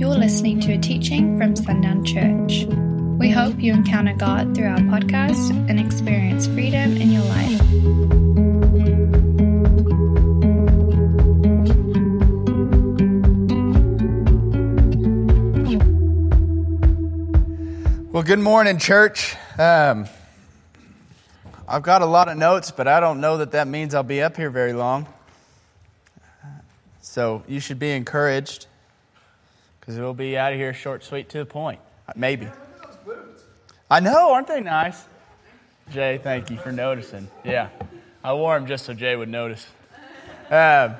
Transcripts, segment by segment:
You're listening to a teaching from Sundown Church. We hope you encounter God through our podcast and experience freedom in your life. Well, good morning, church. I've got a lot of notes, but I don't know that means I'll be up here very long. So you should be encouraged, because it'll be out of here short, sweet, to the point. Maybe. Yeah, look at those boots. I know, aren't they nice? Jay, thank you for noticing. Yeah, I wore them just so Jay would notice. No,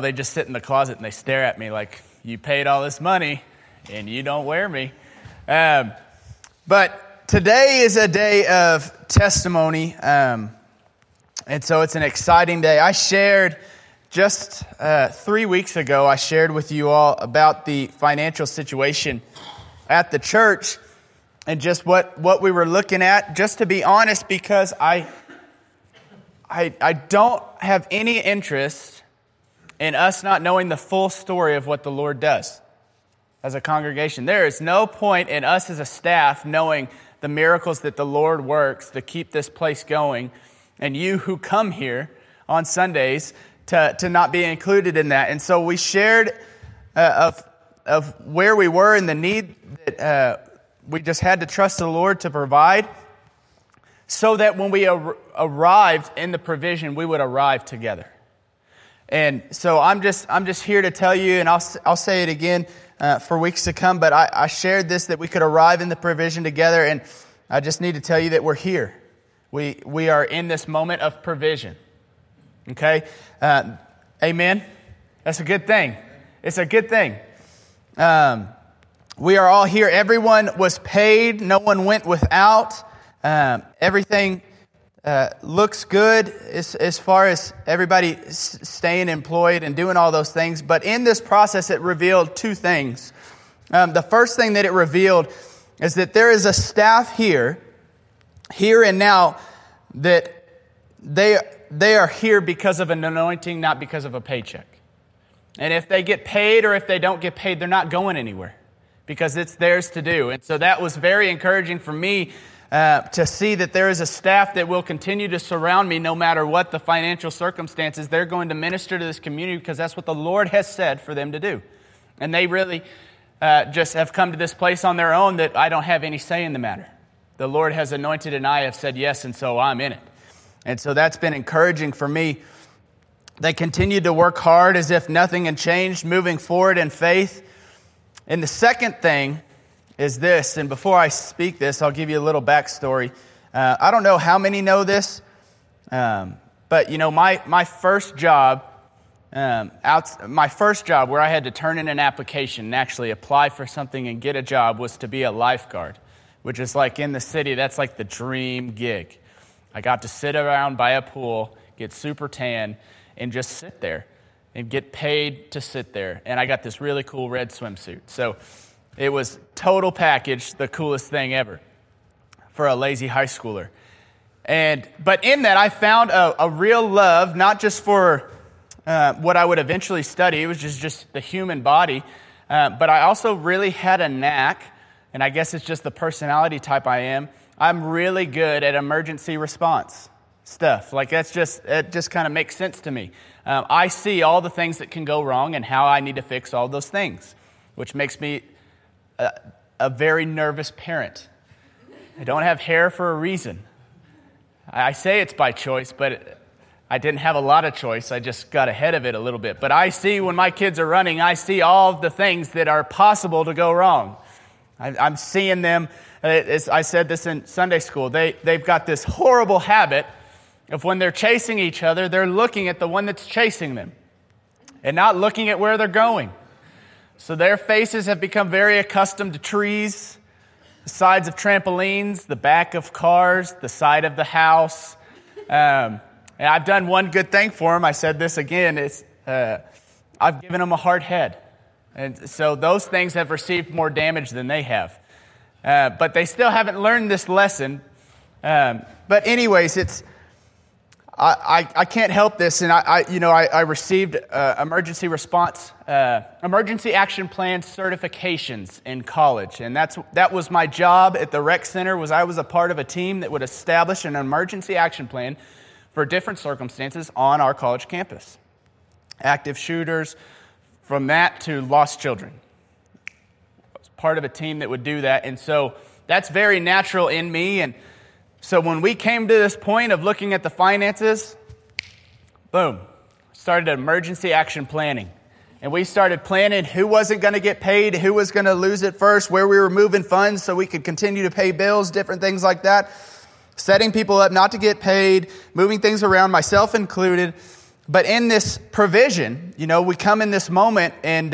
they just sit in the closet and they stare at me like, you paid all this money and you don't wear me. But today is a day of testimony. And so it's an exciting day. I shared just 3 weeks ago, I shared with you all about the financial situation at the church and just what we were looking at, just to be honest, because I don't have any interest in us not knowing the full story of what the Lord does as a congregation. There is no point in us as a staff knowing the miracles that the Lord works to keep this place going, and you who come here on Sundays to not be included in that. And so we shared of where we were and the need that we just had to trust the Lord to provide, so that when we arrived in the provision, we would arrive together. And so I'm just here to tell you, and I'll say it again for weeks to come. But I shared this, that we could arrive in the provision together, and I just need to tell you that we're here. We are in this moment of provision, okay? Amen? That's a good thing. It's a good thing. We are all here. Everyone was paid. No one went without. Everything looks good as far as everybody staying employed and doing all those things. But in this process, it revealed two things. The first thing that it revealed is that there is a staff here and now, that they are here because of an anointing, not because of a paycheck. And if they get paid or if they don't get paid, they're not going anywhere, because it's theirs to do. And so that was very encouraging for me to see that there is a staff that will continue to surround me no matter what the financial circumstances. They're going to minister to this community because that's what the Lord has said for them to do. And they really just have come to this place on their own, that I don't have any say in the matter. The Lord has anointed, and I have said yes, and so I'm in it. And so that's been encouraging for me. They continued to work hard as if nothing had changed, moving forward in faith. And the second thing is this, and before I speak this, I'll give you a little backstory. I don't know how many know this, but you know, my first job, where I had to turn in an application and actually apply for something and get a job, was to be a lifeguard, which is like in the city, that's like the dream gig. I got to sit around by a pool, get super tan, and just sit there and get paid to sit there. And I got this really cool red swimsuit. So it was total package, the coolest thing ever for a lazy high schooler. But in that, I found a real love, not just for what I would eventually study, it was just the human body, but I also really had a knack. And I guess it's just the personality type I am. I'm really good at emergency response stuff. Like, it just kind of makes sense to me. I see all the things that can go wrong and how I need to fix all those things, which makes me a very nervous parent. I don't have hair for a reason. I say it's by choice, but I didn't have a lot of choice. I just got ahead of it a little bit. But I see when my kids are running, I see all the things that are possible to go wrong. I'm seeing them. I said this in Sunday school. They've got this horrible habit of, when they're chasing each other, they're looking at the one that's chasing them and not looking at where they're going. So their faces have become very accustomed to trees, the sides of trampolines, the back of cars, the side of the house. And I've done one good thing for them. I said this again. I've given them a hard head. And so those things have received more damage than they have. But they still haven't learned this lesson. But anyways, I can't help this, and I received emergency response, emergency action plan certifications in college, and that was my job at the rec center. I was a part of a team that would establish an emergency action plan for different circumstances on our college campus. Active shooters, from that to lost children. I was part of a team that would do that, and so that's very natural in me. And so when we came to this point of looking at the finances, boom, started emergency action planning. And we started planning who wasn't going to get paid, who was going to lose it first, where we were moving funds so we could continue to pay bills, different things like that. Setting people up not to get paid, moving things around, myself included. But in this provision, you know, we come in this moment and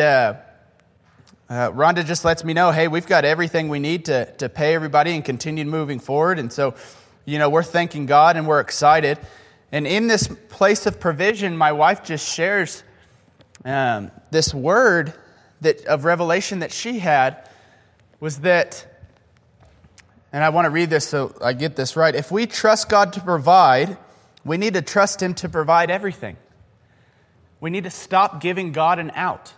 Rhonda just lets me know, hey, we've got everything we need to pay everybody and continue moving forward. And so, you know, we're thanking God and we're excited. And in this place of provision, my wife just shares this word of revelation that she had was that, and I want to read this so I get this right. If we trust God to provide, we need to trust Him to provide everything. We need to stop giving God an out.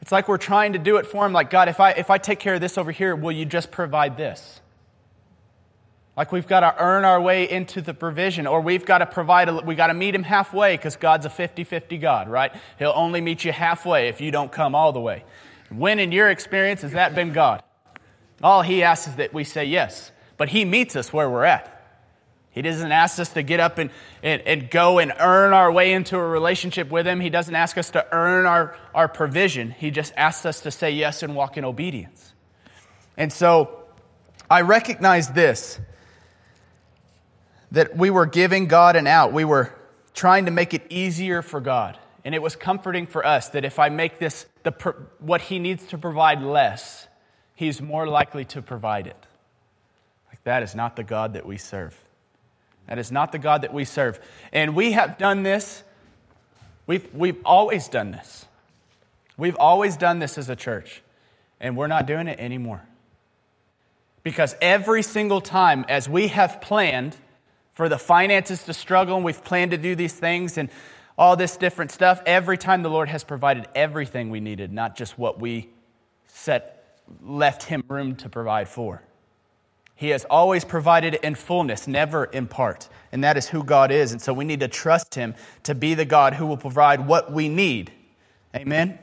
It's like we're trying to do it for Him. Like, God, if I take care of this over here, will you just provide this? Like we've got to earn our way into the provision, or we've got to we got to meet Him halfway, because God's a 50-50 God, right? He'll only meet you halfway if you don't come all the way. When in your experience has that been God? All He asks is that we say yes, but He meets us where we're at. He doesn't ask us to get up and go and earn our way into a relationship with Him. He doesn't ask us to earn our provision. He just asks us to say yes and walk in obedience. And so I recognize this, that we were giving God an out. We were trying to make it easier for God. And it was comforting for us that if I make this what He needs to provide less, He's more likely to provide it. Like, that is not the God that we serve. That is not the God that we serve. And we have done this. We've always done this. We've always done this as a church. And we're not doing it anymore. Because every single time as we have planned for the finances to struggle, and we've planned to do these things and all this different stuff, every time the Lord has provided everything we needed, not just what we left Him room to provide for. He has always provided in fullness, never in part. And that is who God is. And so we need to trust Him to be the God who will provide what we need. Amen?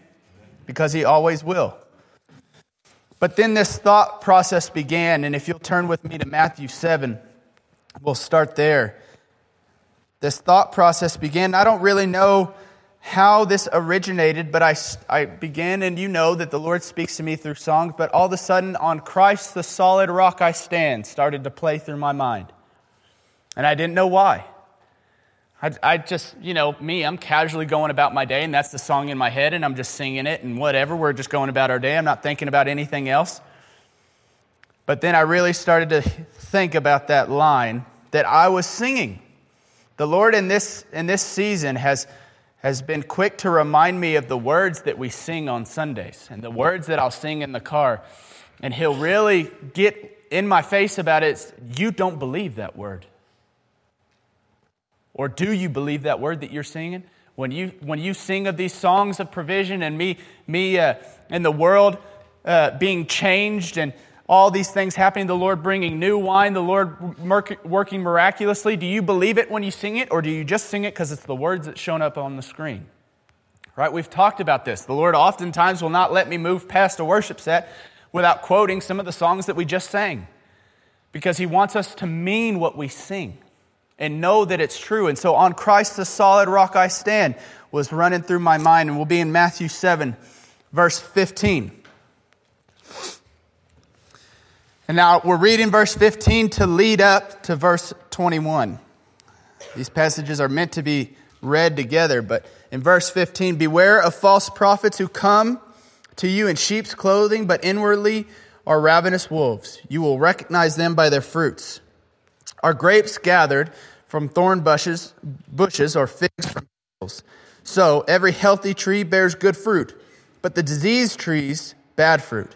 Because He always will. But then this thought process began. And if you'll turn with me to Matthew 7, we'll start there. This thought process began. I don't really know how this originated, but I began, and you know that the Lord speaks to me through songs, but all of a sudden, On Christ the Solid Rock I Stand started to play through my mind. And I didn't know why. I just, you know, me, I'm casually going about my day, and that's the song in my head, and I'm just singing it, and whatever, we're just going about our day. I'm not thinking about anything else. But then I really started to think about that line that I was singing. The Lord in this season has been quick to remind me of the words that we sing on Sundays and the words that I'll sing in the car. And He'll really get in my face about it. You don't believe that word. Or do you believe that word that you're singing? When you sing of these songs of provision and me and the world being changed and all these things happening, the Lord bringing new wine, the Lord working miraculously. Do you believe it when you sing it, or do you just sing it because it's the words that shown up on the screen? Right? We've talked about this. The Lord oftentimes will not let me move past a worship set without quoting some of the songs that we just sang, because He wants us to mean what we sing and know that it's true. And so On Christ the Solid Rock I Stand was running through my mind, and we'll be in Matthew 7, verse 15. And now we're reading verse 15 to lead up to verse 21. These passages are meant to be read together, but in verse 15, beware of false prophets who come to you in sheep's clothing, but inwardly are ravenous wolves. You will recognize them by their fruits. Are grapes gathered from thorn bushes or figs from thistles? So every healthy tree bears good fruit, but the diseased trees bad fruit.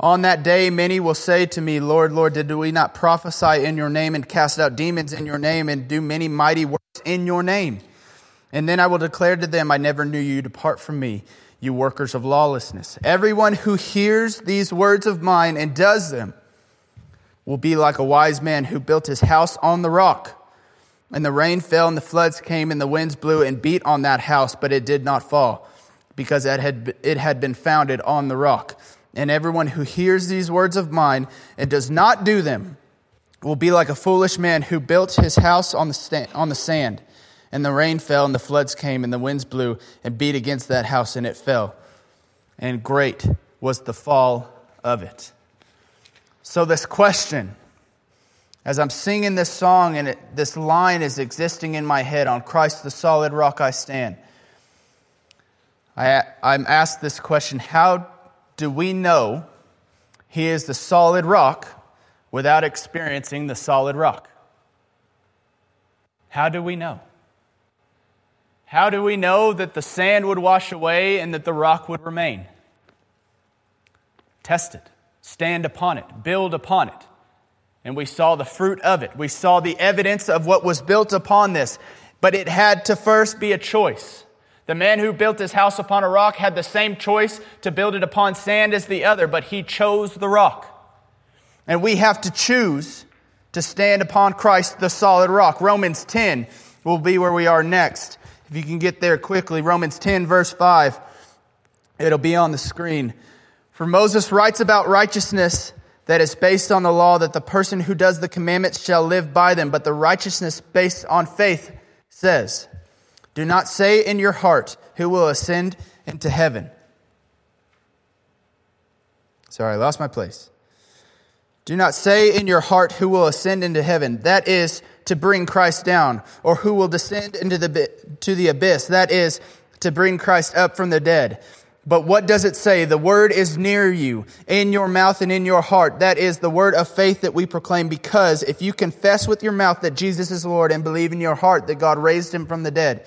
On that day, many will say to me, Lord, Lord, did we not prophesy in your name and cast out demons in your name and do many mighty works in your name? And then I will declare to them, I never knew you. Depart from me, you workers of lawlessness. Everyone who hears these words of mine and does them will be like a wise man who built his house on the rock. And the rain fell and the floods came and the winds blew and beat on that house, but it did not fall because it had been founded on the rock. And everyone who hears these words of mine and does not do them will be like a foolish man who built his house on the sand. And the rain fell and the floods came and the winds blew and beat against that house and it fell. And great was the fall of it. So this question, as I'm singing this song and this line is existing in my head, on Christ the solid rock I stand, I'm asked this question, how do we know he is the solid rock without experiencing the solid rock? How do we know? How do we know that the sand would wash away and that the rock would remain? Test it. Stand upon it. Build upon it. And we saw the fruit of it. We saw the evidence of what was built upon this. But it had to first be a choice. The man who built his house upon a rock had the same choice to build it upon sand as the other, but he chose the rock. And we have to choose to stand upon Christ, the solid rock. Romans 10 will be where we are next. If you can get there quickly, Romans 10, verse 5, it'll be on the screen. For Moses writes about righteousness that is based on the law, that the person who does the commandments shall live by them. But the righteousness based on faith says, do not say in your heart, who will ascend into heaven? Sorry, I lost my place. Do not say in your heart, who will ascend into heaven? That is to bring Christ down, or who will descend into the abyss. That is to bring Christ up from the dead. But what does it say? The word is near you, in your mouth and in your heart. That is the word of faith that we proclaim, because if you confess with your mouth that Jesus is Lord and believe in your heart that God raised him from the dead,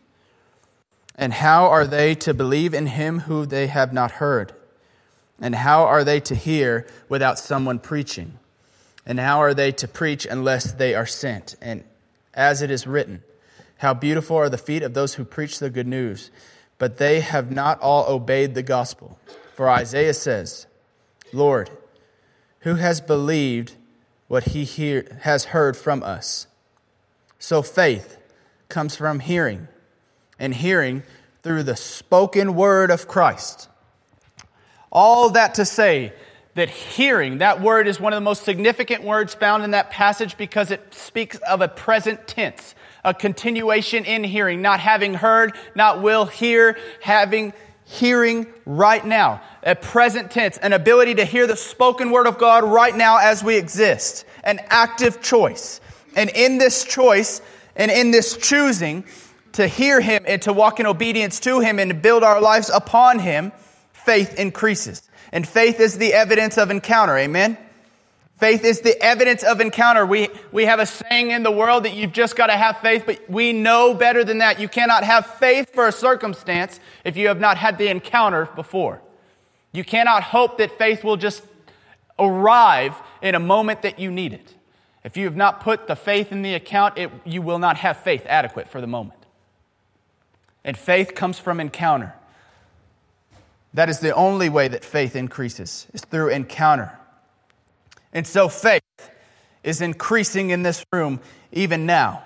And how are they to believe in him who they have not heard? And how are they to hear without someone preaching? And how are they to preach unless they are sent? And as it is written, how beautiful are the feet of those who preach the good news, but they have not all obeyed the gospel. For Isaiah says, Lord, who has believed what has heard from us? So faith comes from hearing, and hearing through the spoken word of Christ. All that to say that hearing, that word is one of the most significant words found in that passage because it speaks of a present tense. A continuation in hearing, not having heard, not will hear, having hearing right now. A present tense, an ability to hear the spoken word of God right now as we exist. An active choice. And in this choice, and in this choosing to hear him and to walk in obedience to him and to build our lives upon him, faith increases. And faith is the evidence of encounter, amen? Faith is the evidence of encounter. We have a saying in the world that you've just got to have faith, but we know better than that. You cannot have faith for a circumstance if you have not had the encounter before. You cannot hope that faith will just arrive in a moment that you need it. If you have not put the faith in the account, you will not have faith adequate for the moment. And faith comes from encounter. That is the only way that faith increases, is through encounter. And so faith is increasing in this room even now.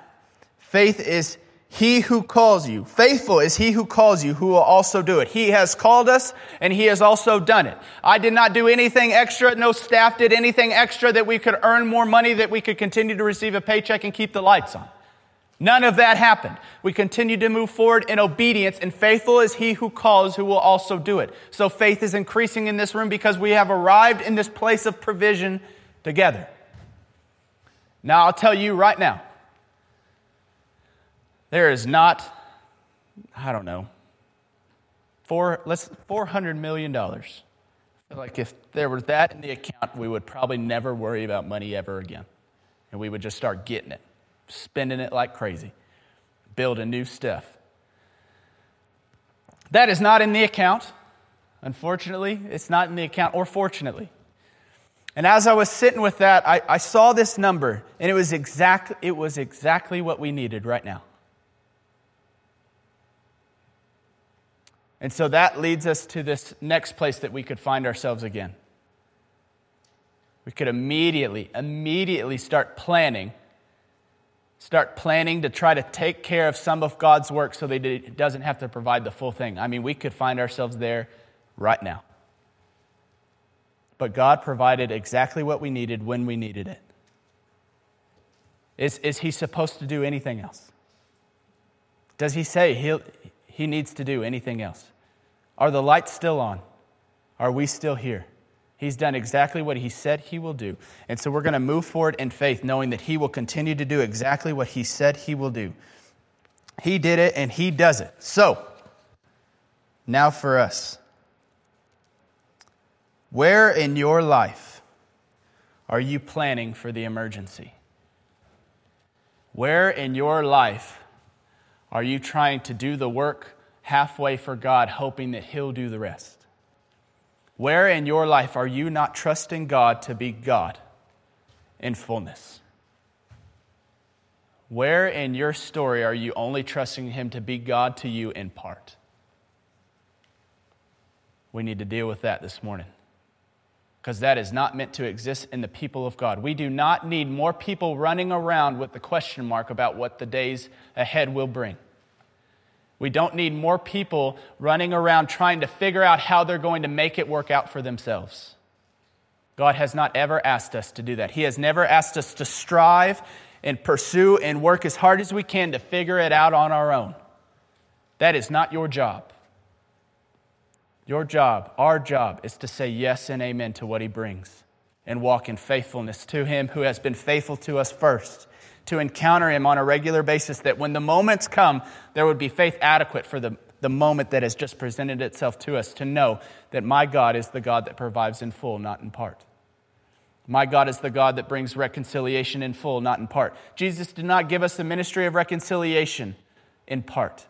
Faith is He who calls you. Faithful is he who calls you, who will also do it. He has called us, and he has also done it. I did not do anything extra. No staff did anything extra that we could earn more money, that we could continue to receive a paycheck and keep the lights on. None of that happened. We continue to move forward in obedience, and faithful is he who calls, who will also do it. So faith is increasing in this room because we have arrived in this place of provision together. Now, I'll tell you right now, there is not, I don't know, $400 million. Like if there was that in the account, we would probably never worry about money ever again. And we would just start getting it, spending it like crazy, building new stuff. That is not in the account. Unfortunately, it's not in the account, or fortunately. And as I was sitting with that, I saw this number, and it was exactly what we needed right now. And so that leads us to this next place that we could find ourselves again. We could immediately start planning to try to take care of some of God's work so that it doesn't have to provide the full thing. I mean, we could find ourselves there right now. But God provided exactly what we needed when we needed it. Is he supposed to do anything else? Does he say he needs to do anything else? Are the lights still on? Are we still here? He's done exactly what he said he will do. And so we're going to move forward in faith, knowing that he will continue to do exactly what he said he will do. He did it, and he does it. So, now for us. Where in your life are you planning for the emergency? Where in your life are you trying to do the work halfway for God, hoping that he'll do the rest? Where in your life are you not trusting God to be God in fullness? Where in your story are you only trusting him to be God to you in part? We need to deal with that this morning, because that is not meant to exist in the people of God. We do not need more people running around with the question mark about what the days ahead will bring. We don't need more people running around trying to figure out how they're going to make it work out for themselves. God has not ever asked us to do that. He has never asked us to strive and pursue and work as hard as we can to figure it out on our own. That is not your job. Your job, our job, is to say yes and amen to what he brings and walk in faithfulness to him who has been faithful to us first, to encounter him on a regular basis, that when the moments come, there would be faith adequate for the moment that has just presented itself to us, to know that my God is the God that provides in full, not in part. My God is the God that brings reconciliation in full, not in part. Jesus did not give us the ministry of reconciliation in part.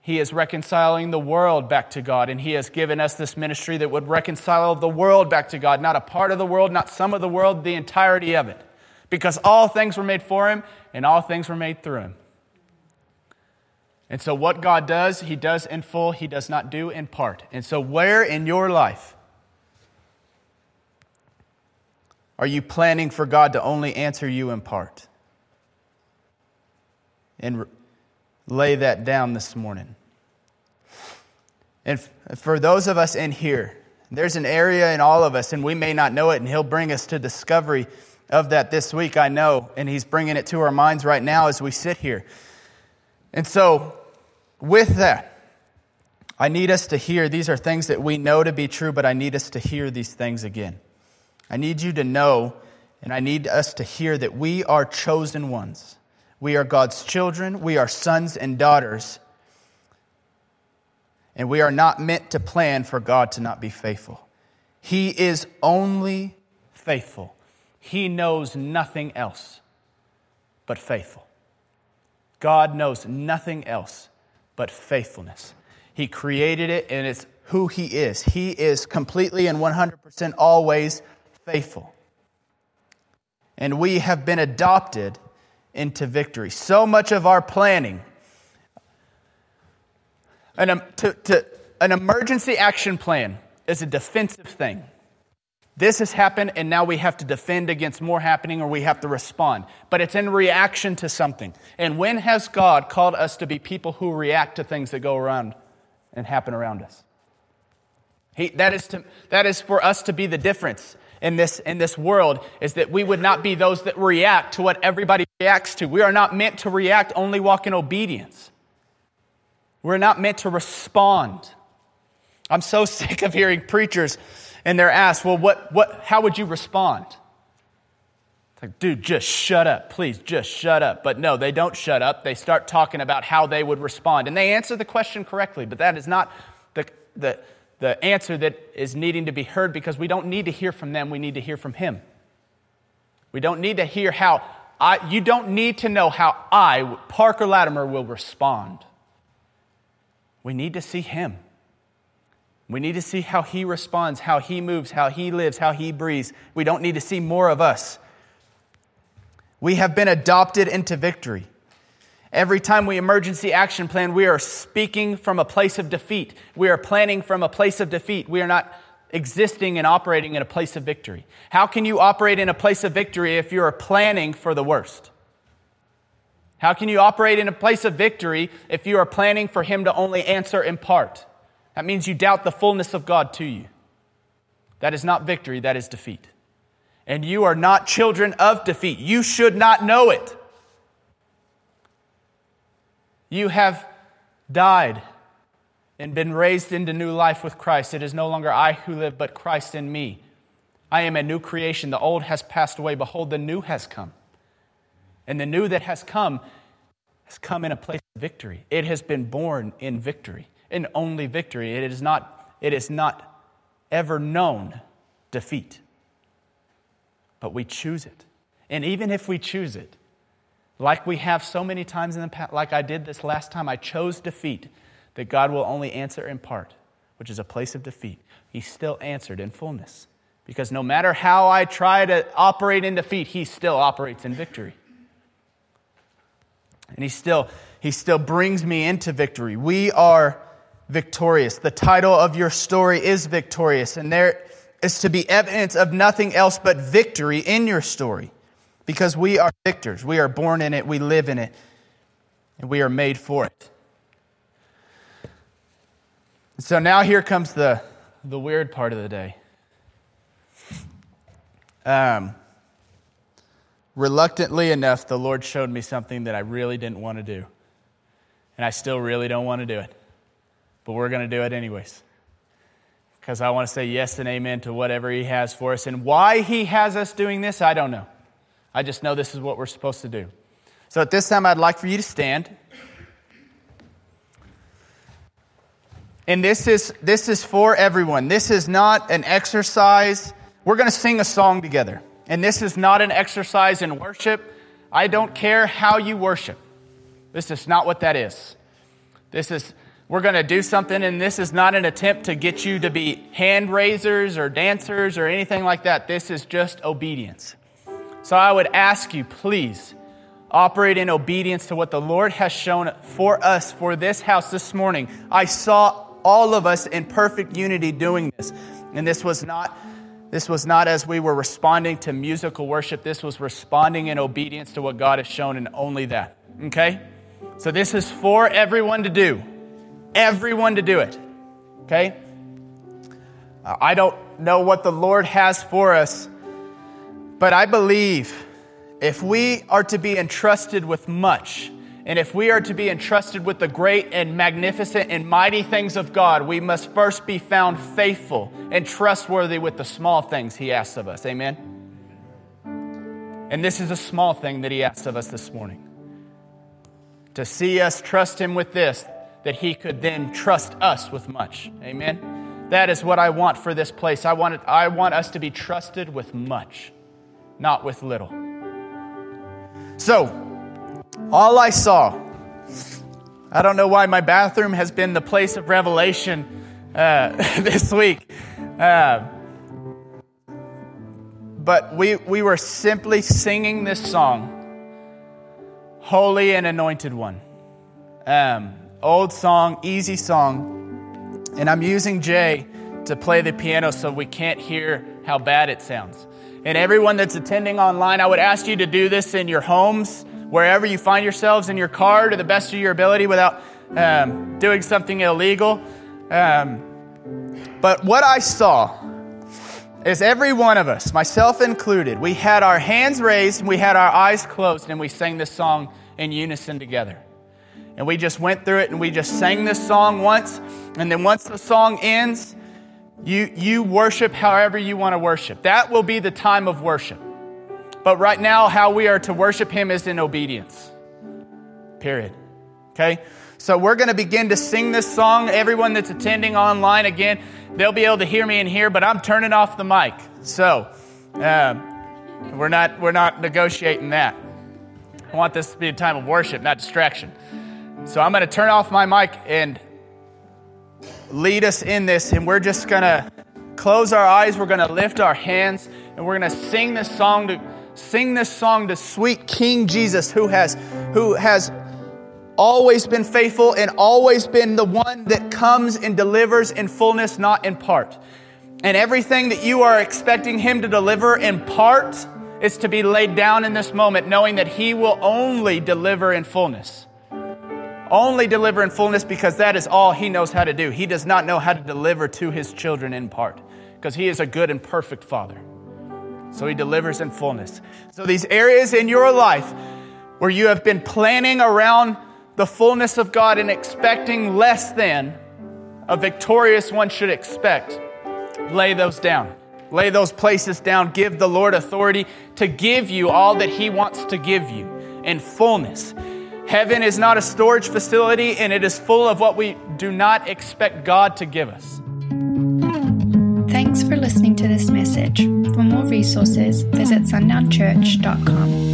He is reconciling the world back to God, and he has given us this ministry that would reconcile the world back to God, not a part of the world, not some of the world, the entirety of it. Because all things were made for him, and all things were made through him. And so what God does, he does in full, he does not do in part. And so where in your life are you planning for God to only answer you in part? And lay that down this morning. And for those of us in here, there's an area in all of us, and we may not know it, and he'll bring us to discovery of that this week, I know, and he's bringing it to our minds right now as we sit here. And so, with that, I need us to hear, these are things that we know to be true, but I need us to hear these things again. I need you to know, and I need us to hear that we are chosen ones. We are God's children, we are sons and daughters, and we are not meant to plan for God to not be faithful. He is only faithful. He knows nothing else but faithful. God knows nothing else but faithfulness. He created it, and it's who he is. He is completely and 100% always faithful. And we have been adopted into victory. So much of our planning, an emergency action plan, is a defensive thing. This has happened, and now we have to defend against more happening, or we have to respond. But it's in reaction to something. And when has God called us to be people who react to things that go around and happen around us? That is for us to be the difference in this world, is that we would not be those that react to what everybody reacts to. We are not meant to react, only walk in obedience. We're not meant to respond. I'm so sick of hearing preachers, and they're asked, well, how would you respond? It's like, dude, just shut up. Please, just shut up. But no, they don't shut up. They start talking about how they would respond. And they answer the question correctly, but that is not the answer that is needing to be heard, because we don't need to hear from them. We need to hear from Him. We don't need to hear how you don't need to know how Parker Latimer, will respond. We need to see Him. We need to see how He responds, how He moves, how He lives, how He breathes. We don't need to see more of us. We have been adopted into victory. Every time we emergency action plan, we are speaking from a place of defeat. We are planning from a place of defeat. We are not existing and operating in a place of victory. How can you operate in a place of victory if you are planning for the worst? How can you operate in a place of victory if you are planning for Him to only answer in part? That means you doubt the fullness of God to you. That is not victory, that is defeat. And you are not children of defeat. You should not know it. You have died and been raised into new life with Christ. It is no longer I who live, but Christ in me. I am a new creation. The old has passed away. Behold, the new has come. And the new that has come in a place of victory. It has been born in victory. And only victory. It is not ever known defeat. But we choose it. And even if we choose it, like we have so many times in the past, like I did this last time, I chose defeat, that God will only answer in part, which is a place of defeat. He still answered in fullness. Because no matter how I try to operate in defeat, He still operates in victory. And He still brings me into victory. We are victorious. The title of your story is victorious, and there is to be evidence of nothing else but victory in your story, because we are victors. We are born in it, we live in it, and we are made for it. So now here comes the weird part of the day. Reluctantly enough, the Lord showed me something that I really didn't want to do, and I still really don't want to do it. But we're going to do it anyways, because I want to say yes and amen to whatever He has for us. And why He has us doing this, I don't know. I just know this is what we're supposed to do. So at this time, I'd like for you to stand. And this is for everyone. This is not an exercise. We're going to sing a song together. And this is not an exercise in worship. I don't care how you worship. This is not what that is. We're going to do something, and this is not an attempt to get you to be hand raisers or dancers or anything like that. This is just obedience. So I would ask you, please, operate in obedience to what the Lord has shown for us for this house this morning. I saw all of us in perfect unity doing this, and this was not as we were responding to musical worship. This was responding in obedience to what God has shown, and only that, okay? So this is for everyone to do. Everyone to do it, okay? I don't know what the Lord has for us, but I believe if we are to be entrusted with much, and if we are to be entrusted with the great and magnificent and mighty things of God, we must first be found faithful and trustworthy with the small things He asks of us, amen? And this is a small thing that He asks of us this morning. To see us trust Him with this, that He could then trust us with much. Amen? That is what I want for this place. I want us to be trusted with much, not with little. So, all I saw, I don't know why my bathroom has been the place of revelation this week. But we were simply singing this song, Holy and Anointed One. Old song, easy song, and I'm using Jay to play the piano so we can't hear how bad it sounds. And everyone that's attending online, I would ask you to do this in your homes, wherever you find yourselves, in your car, to the best of your ability without doing something illegal. But what I saw is every one of us, myself included, we had our hands raised and we had our eyes closed and we sang this song in unison together. And we just went through it and we just sang this song once. And then once the song ends, you worship however you want to worship. That will be the time of worship. But right now, how we are to worship Him is in obedience. Period. Okay? So we're going to begin to sing this song. Everyone that's attending online, again, they'll be able to hear me in here, but I'm turning off the mic. So we're not negotiating that. I want this to be a time of worship, not distraction. So I'm going to turn off my mic and lead us in this, and we're just going to close our eyes, we're going to lift our hands, and we're going to sing this song to sweet King Jesus, who has always been faithful and always been the one that comes and delivers in fullness, not in part. And everything that you are expecting Him to deliver in part is to be laid down in this moment, knowing that He will only deliver in fullness. Only deliver in fullness, because that is all He knows how to do. He does not know how to deliver to His children in part, because He is a good and perfect Father. So He delivers in fullness. So these areas in your life where you have been planning around the fullness of God and expecting less than a victorious one should expect, lay those down. Lay those places down. Give the Lord authority to give you all that He wants to give you in fullness. Heaven is not a storage facility, and it is full of what we do not expect God to give us. Thanks for listening to this message. For more resources, visit sundownchurch.com.